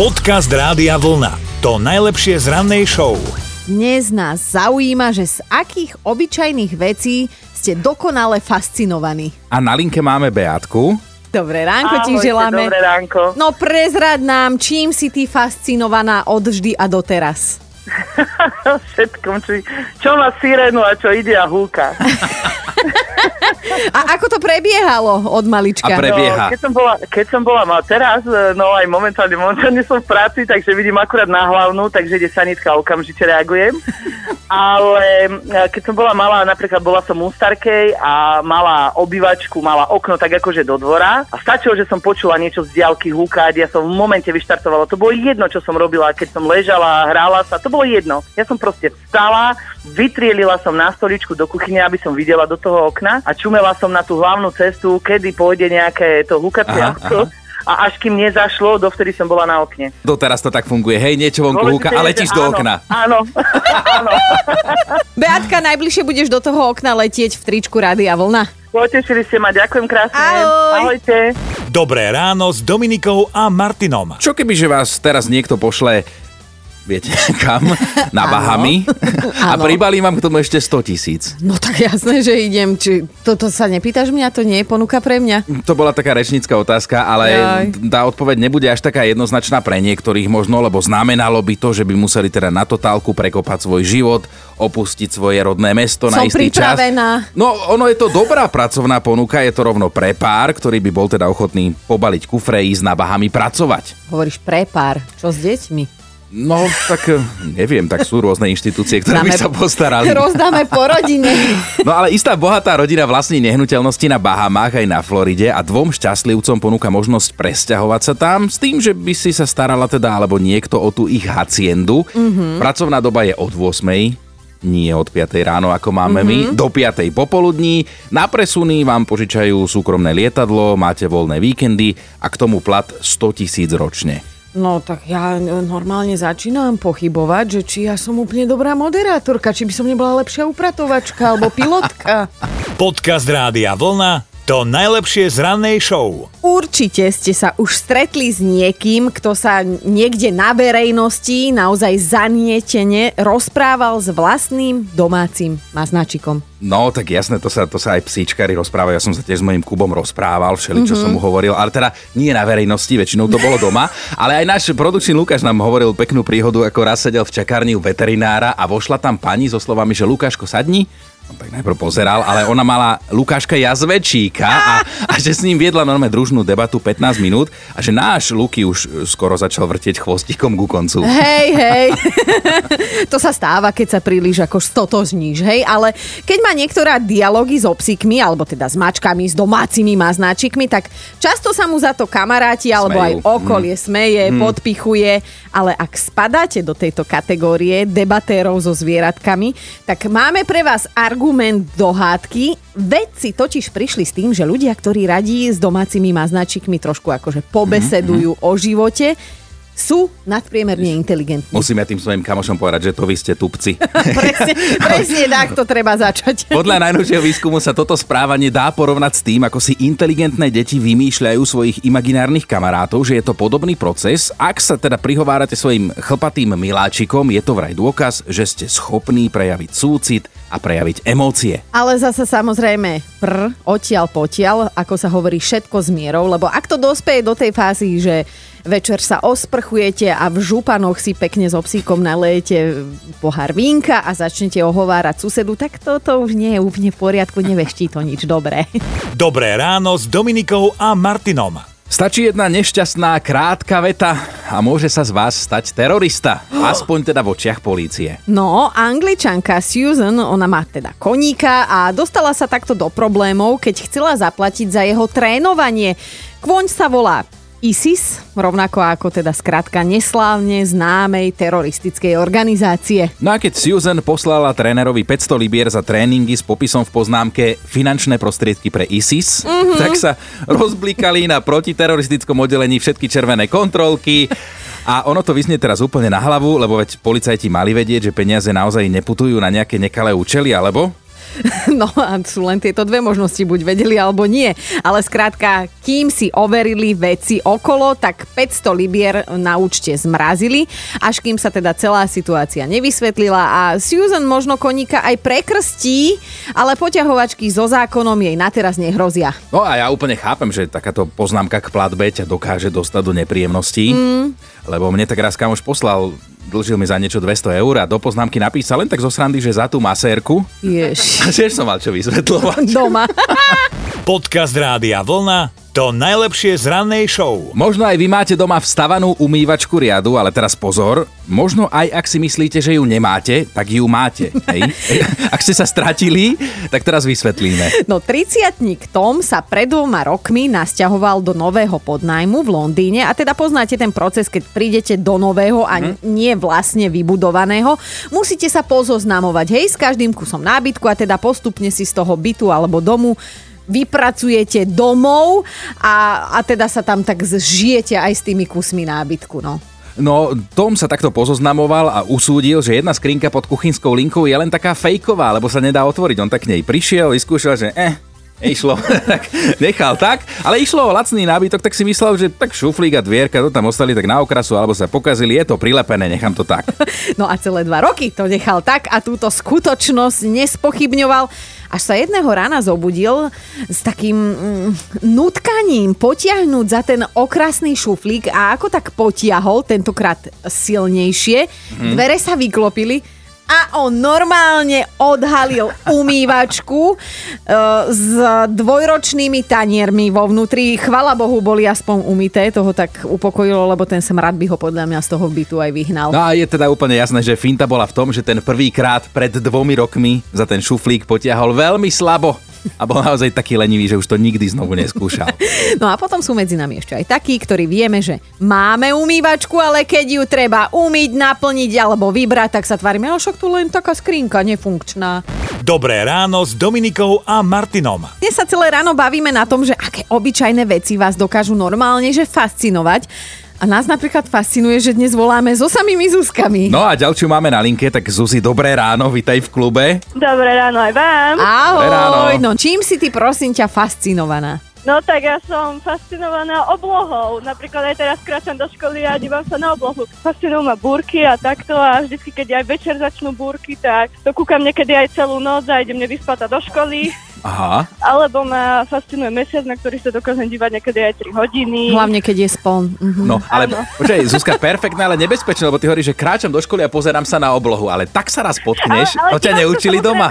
Podcast Rádia Vlna. To najlepšie z rannej show. Dnes nás zaujíma, že z akých obyčajných vecí ste dokonale fascinovaní. A na linke máme Beátku. Dobré ránko. Ahojte, ti želáme. Dobré ránko. No prezrad nám, čím si ty fascinovaná odvždy a doteraz? Všetkom, čo má sirénu a čo ide a húka. A ako to prebiehalo od malička? A prebieha. No, keď som bola mal teraz, no aj momentálne som v práci, takže vidím akurát na hlavnú, takže ide sanitka, okamžite reagujem. Ale keď som bola malá, napríklad bola som u starkej a mala obývačku, mala okno tak akože do dvora a stačilo, že som počula niečo z diaľky húkať, ja som v momente vyštartovala. To bolo jedno, čo som robila, keď som ležala, hrála sa, to bolo jedno. Ja som proste vstala, vytrielila som na stoličku do kuchyne, aby som videla do toho okna a čumela som na tú hlavnú cestu, kedy pôjde nejaké to húkacie auto. A až kým nezašlo, dovtedy som bola na okne. Doteraz to tak funguje. Hej, niečo vonku húka a letíš do okna. Áno, áno. Beatka, najbližšie budeš do toho okna letieť v tričku Rádia Vlna. Potešili ste ma, ďakujem krásne. Ahoj. Ahojte. Dobré ráno s Dominikou a Martinom. Čo kebyže vás teraz niekto pošle, viete kam, na Bahamy a pribalím vám k tomu ešte 100 000. No tak jasné, že idem. Či toto sa nepýtaš mňa, to nie je ponuka pre mňa? To bola taká rečnícka otázka, ale tá odpoveď nebude až taká jednoznačná pre niektorých možno, lebo znamenalo by to, že by museli teda na totálku prekopať svoj život, opustiť svoje rodné mesto na istý čas. Som pripravená. No, ono je to dobrá pracovná ponuka, je to rovno pre pár, ktorý by bol teda ochotný pobaliť kufre, ísť na Bahamy pracovať. Hovoríš pre pár, čo s deťmi? No, tak neviem, tak sú rôzne inštitúcie, ktoré by sa postarali. Rozdáme po rodine. No ale istá bohatá rodina vlastní nehnuteľnosti na Bahamách aj na Floride a 2 šťastlivcom ponúka možnosť presťahovať sa tam s tým, že by si sa starala teda alebo niekto o tú ich haciendu. Mm-hmm. Pracovná doba je od 8:00. Nie od 5:00 ráno, ako máme my, do 5:00 popoludní. Na presuny vám požičajú súkromné lietadlo, máte voľné víkendy a k tomu plat 100 000 ročne. No tak ja normálne začínam pochybovať, že či ja som úplne dobrá moderátorka, či by som nebola lepšia upratovačka alebo pilotka. Podcast Rádia Vlna, to najlepšie z rannej show. Určite ste sa už stretli s niekým, kto sa niekde na verejnosti naozaj zanietene rozprával s vlastným domácim maznáčikom. No, tak jasné, to sa aj psíčkari rozprávajú. Ja som sa tiež s mojím Kubom rozprával, všeličo som mu hovoril, ale teda nie na verejnosti, väčšinou to bolo doma. Ale aj náš produkčný Lukáš nám hovoril peknú príhodu, ako raz sedel v čakárni u veterinára a vošla tam pani so slovami, že Lukáško, sadni. On tak najprv pozeral, ale ona mala Lukáška jazvečíka a že s ním viedla normálne družnú debatu 15 minút a že náš Luky už skoro začal vrtieť chvostíkom ku koncu. Hej. To sa stáva, keď sa príliš ako stotožníš, hej, ale keď má niektorá dialógy so psíkmi, alebo teda s mačkami, s domácimi maznáčikmi, tak často sa mu za to kamaráti alebo aj okolie smeje, podpichuje, ale ak spadáte do tejto kategórie debatérov so zvieratkami, tak máme pre vás argument do hádky. Vedci totiž prišli s tým, že ľudia, ktorí radí s domácimi maznáčikmi trošku akože pobesedujú o živote, sú nadpriemerne inteligentní. Musíme tým svojim kamošom povedať, že to vy ste tupci. presne tak to treba začať. Podľa najnovšieho výskumu sa toto správanie dá porovnať s tým, ako si inteligentné deti vymýšľajú svojich imaginárnych kamarátov, že je to podobný proces. Ak sa teda prihovárate svojim chlpatým miláčikom, je to vraj dôkaz, že ste schopní prejaviť súcit a prejaviť emócie. Ale zasa samozrejme odtiaľ potiaľ, ako sa hovorí, všetko s mierou, lebo ak to dospeje do tej fázy, že večer sa osprchujete a v županoch si pekne s obsíkom nalejete pohár vínka a začnete ohovárať susedu, tak toto už nie je úplne v poriadku, neveští to nič dobré. Dobré ráno s Dominikou a Martinom. Stačí jedna nešťastná krátka veta a môže sa z vás stať terorista. Aspoň teda v očiach polície. No, Angličanka Susan, ona má teda koníka a dostala sa takto do problémov, keď chcela zaplatiť za jeho trénovanie. Kvoň sa volá ISIS, rovnako ako teda skrátka neslávne známej teroristickej organizácie. No a keď Susan poslala trénerovi 500 libier za tréningy s popisom v poznámke finančné prostriedky pre ISIS, tak sa rozblikali na protiteroristickom oddelení všetky červené kontrolky. A ono to vyznie teraz úplne na hlavu, lebo veď policajti mali vedieť, že peniaze naozaj neputujú na nejaké nekalé účely, alebo? No a sú len tieto dve možnosti, buď vedeli alebo nie. Ale skrátka, kým si overili veci okolo, tak 500 libier na účte zmrazili, až kým sa teda celá situácia nevysvetlila a Susan možno koníka aj prekrstí, ale poťahovačky so zákonom jej nateraz nehrozia. No a ja úplne chápem, že takáto poznámka k platbe ťa dokáže dostať do nepríjemností, lebo mne tak raz kamoš poslal, dlžil mi za niečo 200 eur a do poznámky napísal len tak zo srandy, že za tú masérku. Ježiš. Tiež som mal čo vysvetľovať. Doma. Podcast Rádia Vlna, to najlepšie z rannej show. Možno aj vy máte doma vstavanú umývačku riadu, ale teraz pozor, možno aj ak si myslíte, že ju nemáte, tak ju máte. Hej? Ak ste sa stratili, tak teraz vysvetlíme. No 30-tník Tom sa pred 2 rokmi nasťahoval do nového podnájmu v Londýne a teda poznáte ten proces, keď prídete do nového a nie vlastne vybudovaného. Musíte sa pozoznamovať, hej, s každým kusom nábytku a teda postupne si z toho bytu alebo domu vypracujete domov a teda sa tam tak zžijete aj s tými kusmi nábytku, no. No, Tom sa takto pozoznamoval a usúdil, že jedna skrinka pod kuchynskou linkou je len taká fejková, lebo sa nedá otvoriť. On tak k nej prišiel, vyskúšal, že išlo, tak nechal tak, ale išlo o lacný nábytok, tak si myslel, že tak šuflík a dvierka, to tam ostali tak na okrasu, alebo sa pokazili, je to prilepené, nechám to tak. No a celé 2 roky to nechal tak a túto skutočnosť nespochybňoval, až sa jedného rána zobudil s takým nutkaním potiahnuť za ten okrasný šuflík a ako tak potiahol, tentokrát silnejšie, dvere sa vyklopili, a on normálne odhalil umývačku s 2-ročnými taniermi vo vnútri. Chvala Bohu, boli aspoň umyté. Toho tak upokojilo, lebo ten smrad by ho podľa mňa z toho bytu aj vyhnal. No a je teda úplne jasné, že finta bola v tom, že ten prvýkrát pred 2 rokmi za ten šuflík potiahol veľmi slabo. A bol naozaj taký lenivý, že už to nikdy znovu neskúšal. No a potom sú medzi nami ešte aj takí, ktorí vieme, že máme umývačku, ale keď ju treba umyť, naplniť alebo vybrať, tak sa tvárime, ale však tu len taká skrinka nefunkčná. Dobré ráno s Dominikou a Martinom. Dnes sa celé ráno bavíme na tom, že aké obyčajné veci vás dokážu normálne že fascinovať. A nás napríklad fascinuje, že dnes voláme so samými Zuzkami. No a ďalšiu máme na linke, tak Zuzi, dobré ráno, vitaj v klube. Dobré ráno aj vám. Ahoj, no čím si ty, prosím ťa, fascinovaná? No tak ja som fascinovaná oblohou. Napríklad aj teraz kráčam do školy a dívam sa na oblohu. Fascinujú ma búrky a takto a vždycky, keď aj večer začnú búrky, tak to kúkam niekedy aj celú noc a idem nevyspať do školy. Aha. Alebo ma fascinuje mesiac, na ktorý sa dokážem dívať niekedy aj 3 hodiny. Hlavne, keď je spon. No, ale počkaj, Zuzka, perfektná, ale nebezpečná, lebo ty hovoríš, že kráčam do školy a pozerám sa na oblohu, ale tak sa raz potkneš, to ťa neučili doma.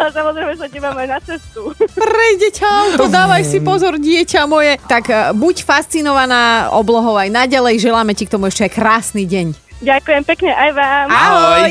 A samozrejme sa dívam aj na cestu. Pre deťa, to dávaj si pozor, dieťa moje. Tak buď fascinovaná oblohou aj naďalej, želáme ti k tomu ešte aj krásny deň. Ďakujem pekne aj vám. Ahoj.